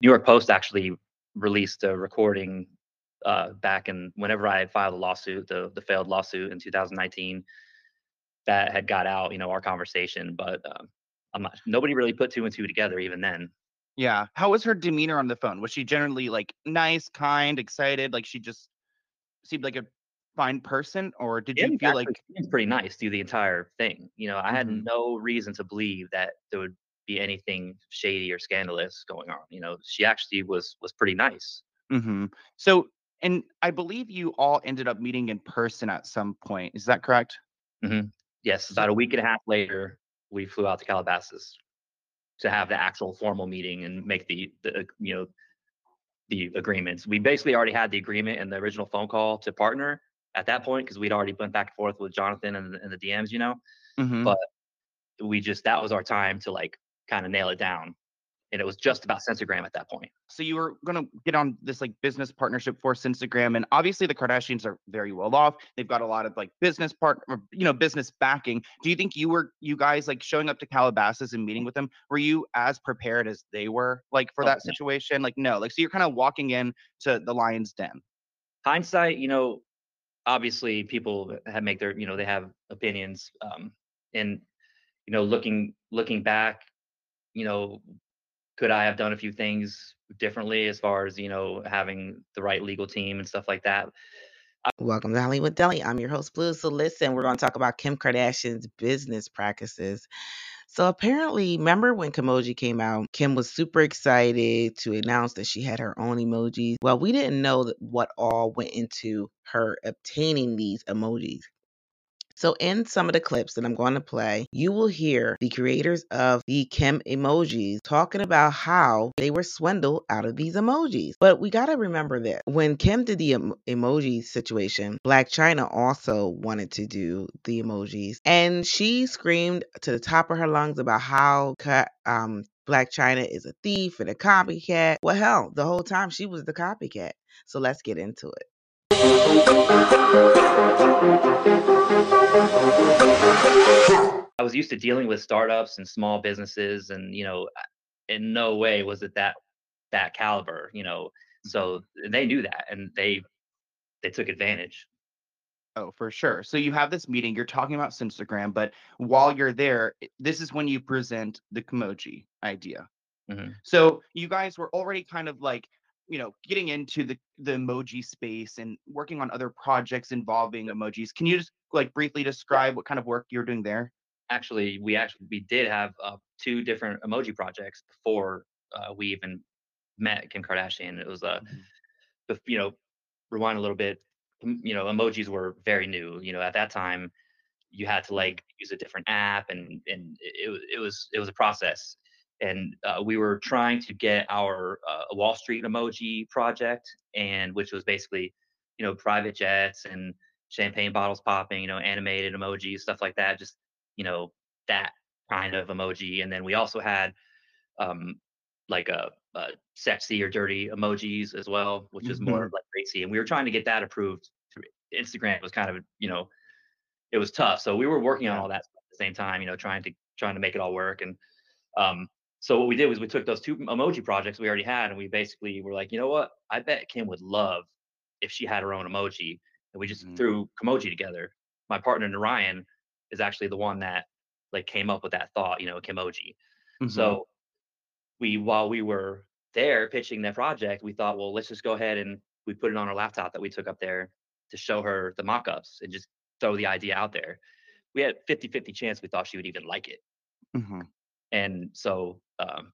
New York Post actually released a recording back in whenever I had filed a lawsuit, the failed lawsuit in 2019, that had got out, you know, our conversation. But nobody really put two and two together even then. Yeah. How was her demeanor on the phone? Was she generally like nice, kind, excited? Like she just seemed like a fine person, or did you feel like she was pretty nice through the entire thing? You know, I had no reason to believe that there would be anything shady or scandalous going on. You know, she actually was pretty nice. Mm-hmm. So, and I believe you all ended up meeting in person at some point. Is that correct? Mm-hmm. Yes. About a week and a half later, we flew out to Calabasas to have the actual formal meeting and make the you know, the agreements. We basically already had the agreement in the original phone call to partner at that point, because we'd already went back and forth with Jonathan and the DMs, you know. Mm-hmm. But we just, that was our time to like kind of nail it down. And it was just about Censagram at that point. So you were going to get on this like business partnership for Censagram. And obviously the Kardashians are very well off. They've got a lot of like business partner, you know, business backing. Do you think you guys like showing up to Calabasas and meeting with them, were you as prepared as they were like for that situation? Like, no, like, so you're kind of walking in to the lion's den. Hindsight, you know, obviously people have make their, you know, they have opinions. And, you know, looking back, you know, could I have done a few things differently as far as, you know, having the right legal team and stuff like that? Welcome to Hollywood Deli. I'm your host, Blue. So listen, we're going to talk about Kim Kardashian's business practices. So apparently, remember when Kimoji came out, Kim was super excited to announce that she had her own emojis. Well, we didn't know what all went into her obtaining these emojis. So in some of the clips that I'm going to play, you will hear the creators of the Kim emojis talking about how they were swindled out of these emojis. But we got to remember that when Kim did the emoji situation, Blac Chyna also wanted to do the emojis. And she screamed to the top of her lungs about how Blac Chyna is a thief and a copycat. Well, hell, the whole time she was the copycat. So let's get into it. I was used to dealing with startups and small businesses, and you know, in no way was it that caliber, you know. So they knew that, and they took advantage. Oh, for sure. So you have this meeting, you're talking about Censagram, but while you're there, this is when you present the Kimoji idea. Mm-hmm. So you guys were already kind of like, you know, getting into the emoji space and working on other projects involving emojis. Can you just like briefly describe what kind of work you're doing there? Actually, we did have two different emoji projects before we even met Kim Kardashian. It was you know, rewind a little bit. You know, emojis were very new. You know, at that time, you had to like use a different app, and it was a process. And we were trying to get our Wall Street emoji project, and which was basically, you know, private jets and champagne bottles popping, you know, animated emojis, stuff like that, just, you know, that kind of emoji. And then we also had like a sexy or dirty emojis as well, which is more like racy. And we were trying to get that approved through Instagram. Was kind of, you know, it was tough. So we were working on all that stuff at the same time, you know, trying to make it all work. And so what we did was we took those two emoji projects we already had, and we basically were like, you know what? I bet Kim would love if she had her own emoji. And we just threw Kimoji together. My partner, Narayan, is actually the one that like came up with that thought, you know, Kimoji. Mm-hmm. So while we were there pitching that project, we thought, well, let's just go ahead and we put it on our laptop that we took up there to show her the mock-ups and just throw the idea out there. We had 50-50 chance we thought she would even like it. Mm-hmm. And so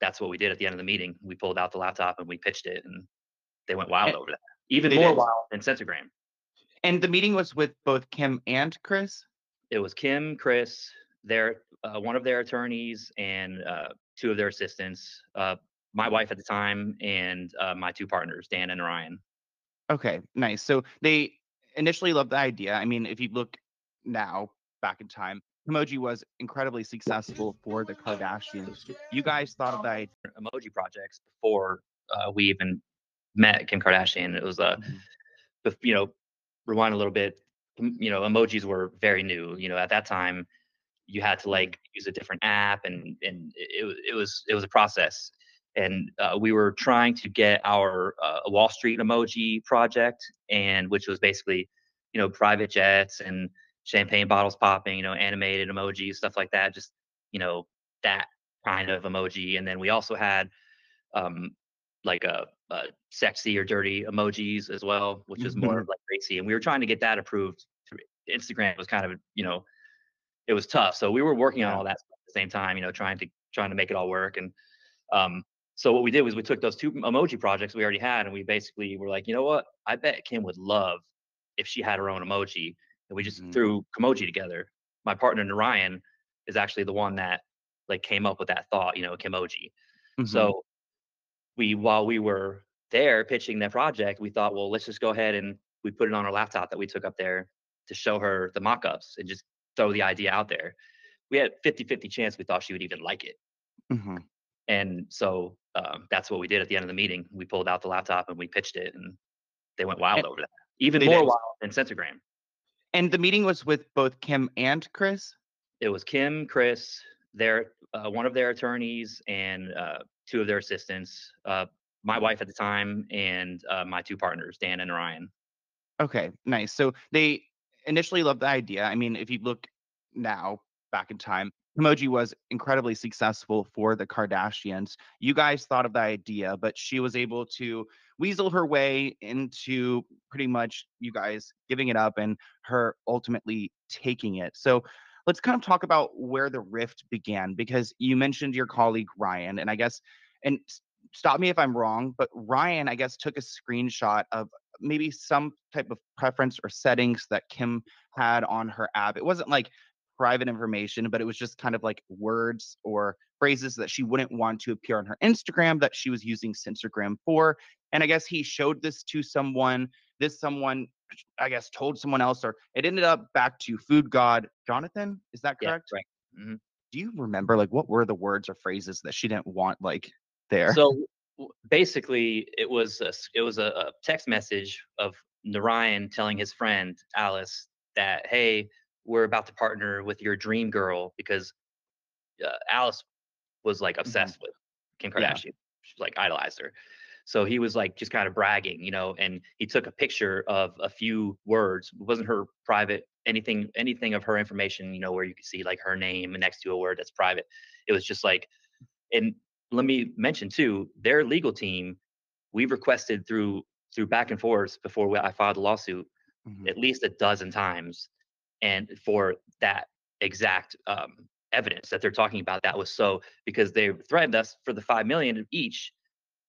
that's what we did at the end of the meeting. We pulled out the laptop and we pitched it, and they went wild over that. Even more wild than Censagram. And the meeting was with both Kim and Chris? It was Kim, Chris, one of their attorneys, and two of their assistants, my wife at the time, and my two partners, Dan and Ryan. Okay, nice. So they initially loved the idea. I mean, if you look now back in time, Kimoji was incredibly successful for the Kardashians. You guys thought of the emoji projects before we even met Kim Kardashian. It was, you know, rewind a little bit. You know, emojis were very new. You know, at that time, you had to like use a different app, and it was a process. And we were trying to get our Wall Street emoji project, and which was basically, you know, private jets and champagne bottles popping, you know, animated emojis, stuff like that, just, you know, that kind of emoji. And then we also had like a sexy or dirty emojis as well, which is more of like racy. And we were trying to get that approved. Instagram was kind of, you know, it was tough. So we were working on all that stuff at the same time, you know, trying to make it all work. And so what we did was we took those two emoji projects we already had, and we basically were like, you know what, I bet Kim would love if she had her own emoji. And we just threw Kimoji together. My partner, Narayan, is actually the one that like came up with that thought, you know, Kimoji. So while we were there pitching that project, we thought, well, let's just go ahead and we put it on our laptop that we took up there to show her the mock-ups and just throw the idea out there. We had 50-50 chance we thought she would even like it. And so that's what we did at the end of the meeting. We pulled out the laptop and we pitched it, and they went wild over that. Even more wild than Censagram. And the meeting was with both Kim and Chris? It was Kim, Chris, their one of their attorneys, and two of their assistants, my wife at the time, and my two partners, Dan and Ryan. Okay, nice. So they initially loved the idea. I mean, if you look now back in time, Kimoji was incredibly successful for the Kardashians. You guys thought of the idea, but she was able to weasel her way into pretty much you guys giving it up and her ultimately taking it. So let's kind of talk about where the rift began, because you mentioned your colleague Ryan, and I guess, and stop me if I'm wrong, but Ryan, I guess, took a screenshot of maybe some type of preference or settings that Kim had on her app. It wasn't like private information, but it was just kind of like words or phrases that she wouldn't want to appear on her Instagram that she was using Censagram for. And I guess he showed this to someone. This someone, I guess, told someone else, or it ended up back to Foodgod. Jonathan, is that correct? Yeah, right. Do you remember, like, what were the words or phrases that she didn't want, like, there? So basically, it was a text message of Narayan telling his friend Alice that, hey, we're about to partner with your dream girl, because Alice was like obsessed with Kim Kardashian. She like idolized her. So he was like just kind of bragging, you know, and he took a picture of a few words. It wasn't her private, anything of her information, you know, where you could see like her name next to a word that's private. It was just like, and let me mention too, their legal team, we requested through back and forth before I filed the lawsuit at least a dozen times. And for that exact evidence that they're talking about, that was so, because they threatened us for the $5 million each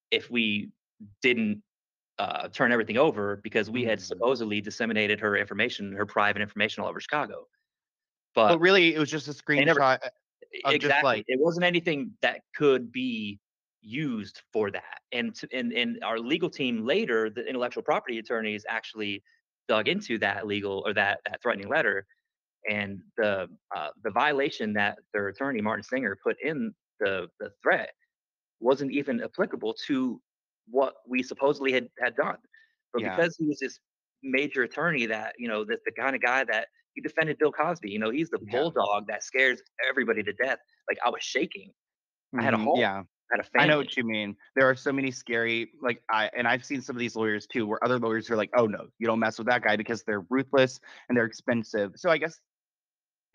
if we didn't turn everything over, because we had supposedly disseminated her information, her private information, all over Chicago. But really, it was just a screenshot. Just like, it wasn't anything that could be used for that. And our legal team later, the intellectual property attorneys, actually dug into that legal or that threatening letter, and the violation that their attorney Martin Singer put in the threat wasn't even applicable to what we supposedly had done. But because he was this major attorney that, you know, that's the kind of guy that he defended Bill Cosby. You know, he's the bulldog that scares everybody to death. Like, I was shaking. I had a home. I know what you mean. There are so many scary, like, I've seen some of these lawyers too, where other lawyers are like, oh no, you don't mess with that guy, because they're ruthless and they're expensive. So I guess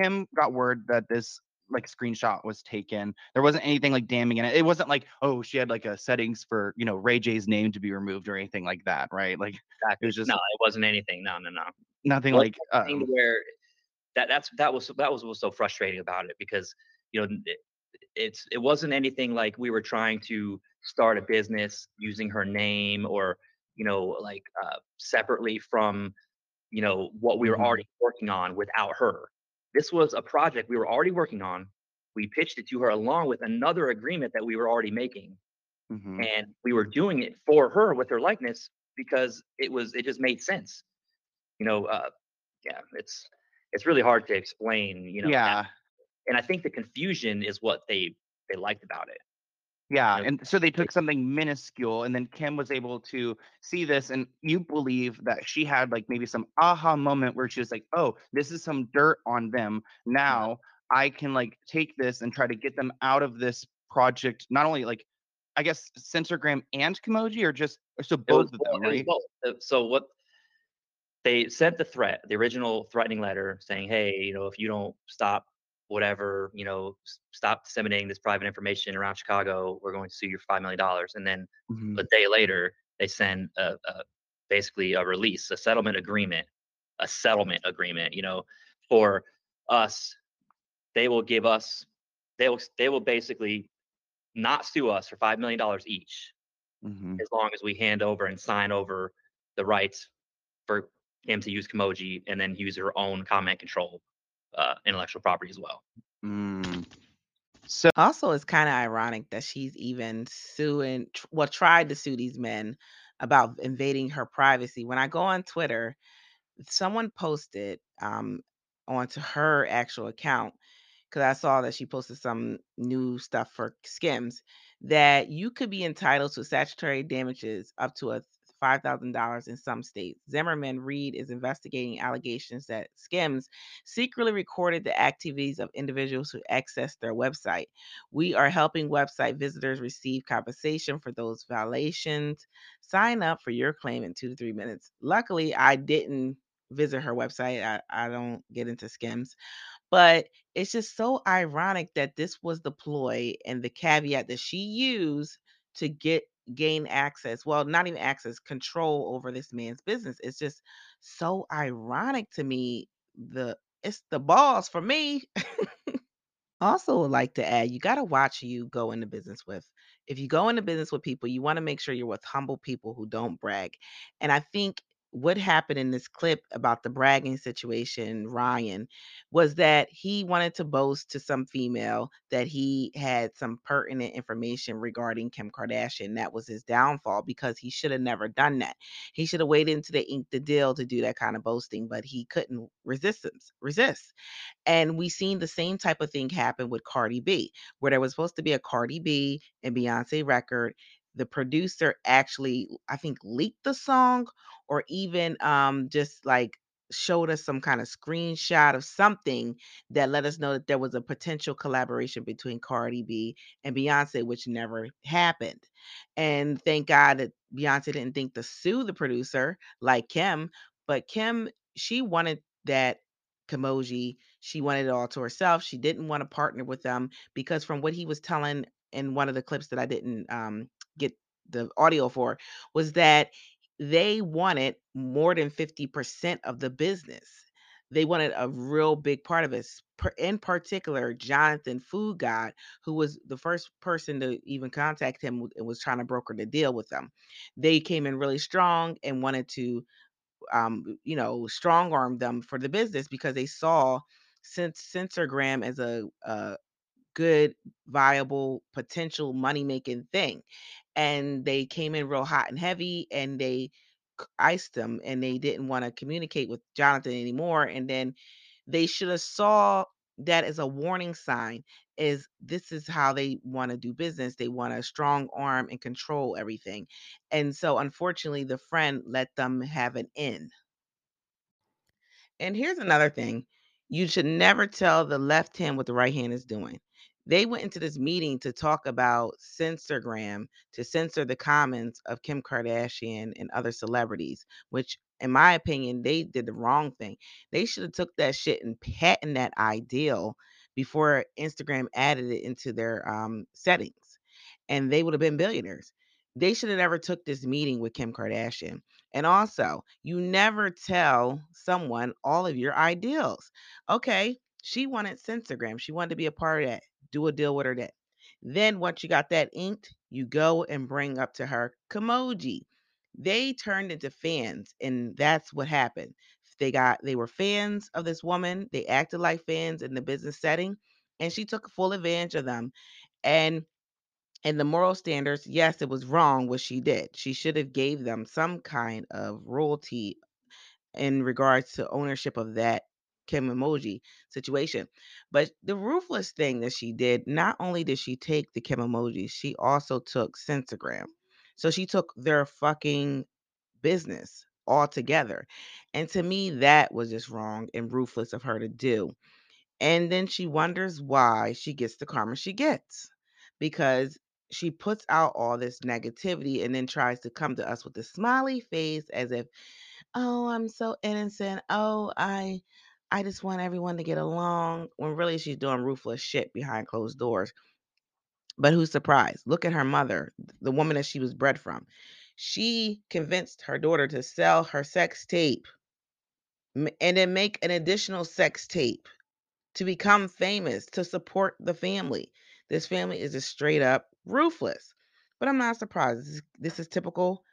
Kim got word that this like screenshot was taken. There wasn't anything like damning in it. It wasn't like, oh, she had like a settings for, you know, Ray J's name to be removed or anything like that, right? Like it was just it wasn't anything. No. Nothing like where that was what was so frustrating about it, because, you know, it wasn't anything like we were trying to start a business using her name, or, you know, like separately from, you know, what we were already working on without her. This was a project we were already working on. We pitched it to her along with another agreement that we were already making. And we were doing it for her with her likeness, because it just made sense. You know, it's really hard to explain, you know. And I think the confusion is what they liked about it. You know? And so they took something minuscule, and then Kim was able to see this, and you believe that she had like maybe some aha moment where she was like, oh, this is some dirt on them. Now I can like take this and try to get them out of this project, not only like I guess Censagram and Kimoji, or just so both of them, right? Both. So what they sent the threat, the original threatening letter, saying, "Hey, you know, if you don't stop, whatever, you know, stop disseminating this private information around Chicago, we're going to sue you for $5 million." And then a day later, they send basically a release, a settlement agreement, you know, for us. They will give us, they will basically not sue us for $5 million each, as long as we hand over and sign over the rights for him to use Kimoji and then use her own comment control intellectual property as well. So also, it's kind of ironic that she's even suing, well, tried to sue these men about invading her privacy. When I go on Twitter, someone posted onto her actual account, because I saw that she posted some new stuff for Skims, that you could be entitled to statutory damages up to $5,000 in some states. Zimmerman Reed is investigating allegations that Skims secretly recorded the activities of individuals who accessed their website. We are helping website visitors receive compensation for those violations. Sign up for your claim in 2 to 3 minutes. Luckily, I didn't visit her website. I don't get into Skims. But it's just so ironic that this was the ploy and the caveat that she used to gain access, well, not even access, control over this man's business. It's just so ironic to me. It's the balls for me. Also would like to add, you got to watch who you go into business with. If you go into business with people, you want to make sure you're with humble people who don't brag. And I think what happened in this clip about the bragging situation, Ryan, was that he wanted to boast to some female that he had some pertinent information regarding Kim Kardashian. That was his downfall, because he should have never done that. He should have waited until they inked the deal to do that kind of boasting, but he couldn't resist. And we seen the same type of thing happen with Cardi B, where there was supposed to be a Cardi B and Beyonce record. The producer actually, I think, leaked the song, or even just like showed us some kind of screenshot of something that let us know that there was a potential collaboration between Cardi B and Beyonce, which never happened. And thank God that Beyonce didn't think to sue the producer like Kim, but Kim, she wanted that Kimoji. She wanted it all to herself. She didn't want to partner with them, because from what he was telling in one of the clips that I didn't get the audio for, was that they wanted more than 50% of the business. They wanted a real big part of it. In particular, Jonathan Foodgod, who was the first person to even contact him and was trying to broker the deal with them. They came in really strong and wanted to, you know, strong arm them for the business, because they saw Censagram as a good, viable, potential money-making thing. And they came in real hot and heavy, and they iced them, and they didn't want to communicate with Jonathan anymore. And then they should have saw that as a warning sign, is this is how they want to do business. They want to strong arm and control everything. And so unfortunately, the friend let them have an in. And here's another thing. You should never tell the left hand what the right hand is doing. They went into this meeting to talk about Censagram, to censor the comments of Kim Kardashian and other celebrities, which, in my opinion, they did the wrong thing. They should have took that shit and patented that ideal before Instagram added it into their settings, and they would have been billionaires. They should have never took this meeting with Kim Kardashian. And also, you never tell someone all of your ideals. Okay, she wanted Censagram. She wanted to be a part of that. Do a deal with her that. Then once you got that inked, you go and bring up to her Kimoji. They turned into fans, and that's what happened. They were fans of this woman. They acted like fans in the business setting, and she took full advantage of them. And the moral standards, yes, it was wrong what she did. She should have gave them some kind of royalty in regards to ownership of that Kimoji situation. But the ruthless thing that she did, not only did she take the Kimoji, she also took Censagram. So she took their fucking business altogether. And to me, that was just wrong and ruthless of her to do. And then she wonders why she gets the karma she gets, because she puts out all this negativity and then tries to come to us with a smiley face as if, oh, I'm so innocent. Oh, I just want everyone to get along, when really she's doing ruthless shit behind closed doors. But who's surprised? Look at her mother, the woman that she was bred from. She convinced her daughter to sell her sex tape and then make an additional sex tape to become famous, to support the family. This family is just straight up ruthless. But I'm not surprised. This is typical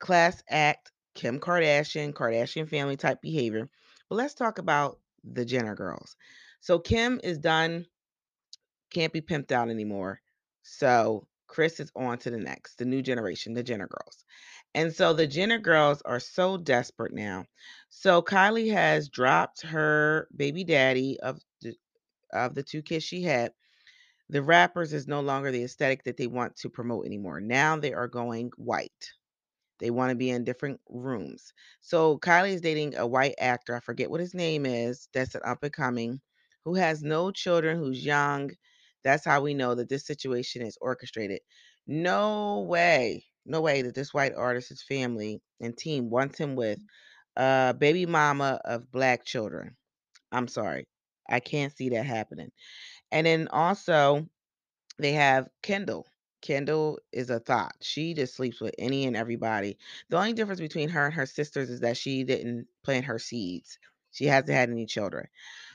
class act, Kim Kardashian, Kardashian family type behavior. But let's talk about the Jenner girls. So Kim is done. Can't be pimped out anymore. So Chris is on to the next, the new generation, the Jenner girls. And so the Jenner girls are so desperate now. So Kylie has dropped her baby daddy of the two kids she had. The rappers is no longer the aesthetic that they want to promote anymore. Now they are going white. They want to be in different rooms. So Kylie is dating a white actor. I forget what his name is. That's an up and coming, who has no children, who's young. That's how we know that this situation is orchestrated. No way that this white artist's family and team wants him with a baby mama of black children. I'm sorry. I can't see that happening. And then also they have Kendall. Kendall is a thought. She just sleeps with any and everybody. The only difference between her and her sisters is that she didn't plant her seeds. She hasn't had any children.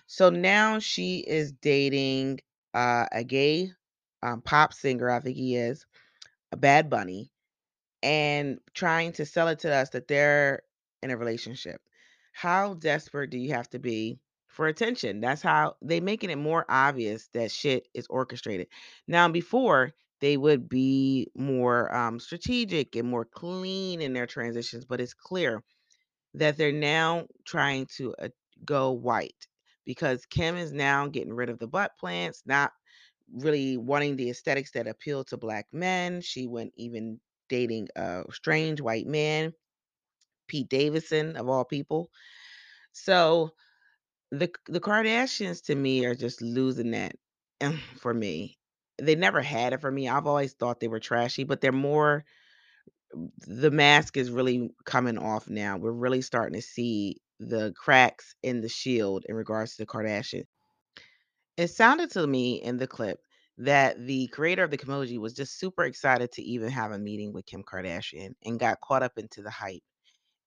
So now she is dating a gay pop singer, I think he is, a Bad Bunny, and trying to sell it to us that they're in a relationship. How desperate do you have to be for attention? That's how they making it more obvious that shit is orchestrated. Now, before they would be more strategic and more clean in their transitions, but it's clear that they're now trying to go white. Because Kim is now getting rid of the butt plants, not really wanting the aesthetics that appeal to black men. She went even dating a strange white man, Pete Davidson, of all people. So the Kardashians, to me, are just losing that for me. They never had it for me. I've always thought they were trashy, but they're more, the mask is really coming off now. We're really starting to see the cracks in the shield in regards to the Kardashian. It sounded to me in the clip that the creator of the Kimoji was just super excited to even have a meeting with Kim Kardashian and got caught up into the hype.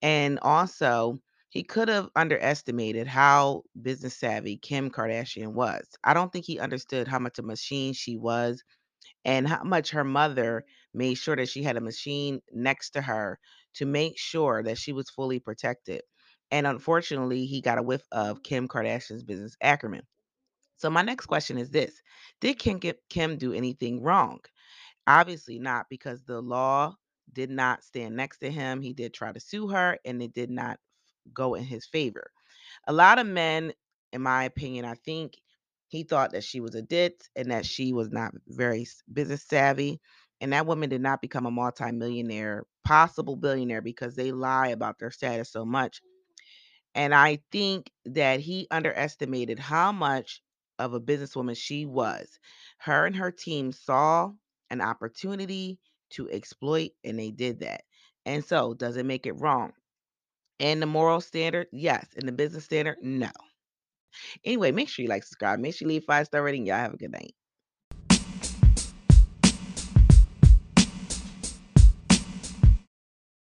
And also, he could have underestimated how business savvy Kim Kardashian was. I don't think he understood how much a machine she was and how much her mother made sure that she had a machine next to her to make sure that she was fully protected. And unfortunately, he got a whiff of Kim Kardashian's business acumen. So my next question is this. Did Kim do anything wrong? Obviously not, because the law did not stand next to him. He did try to sue her, and it did not go in his favor. A lot of men, in my opinion, I think he thought that she was a ditz and that she was not very business savvy. And that woman did not become a multimillionaire, possible billionaire, because they lie about their status so much. And I think that he underestimated how much of a businesswoman she was. Her and her team saw an opportunity to exploit, and they did that. And so, does it make it wrong? And the moral standard, yes. And the business standard, no. Anyway, make sure you like, subscribe. Make sure you leave 5-star rating. Y'all have a good night.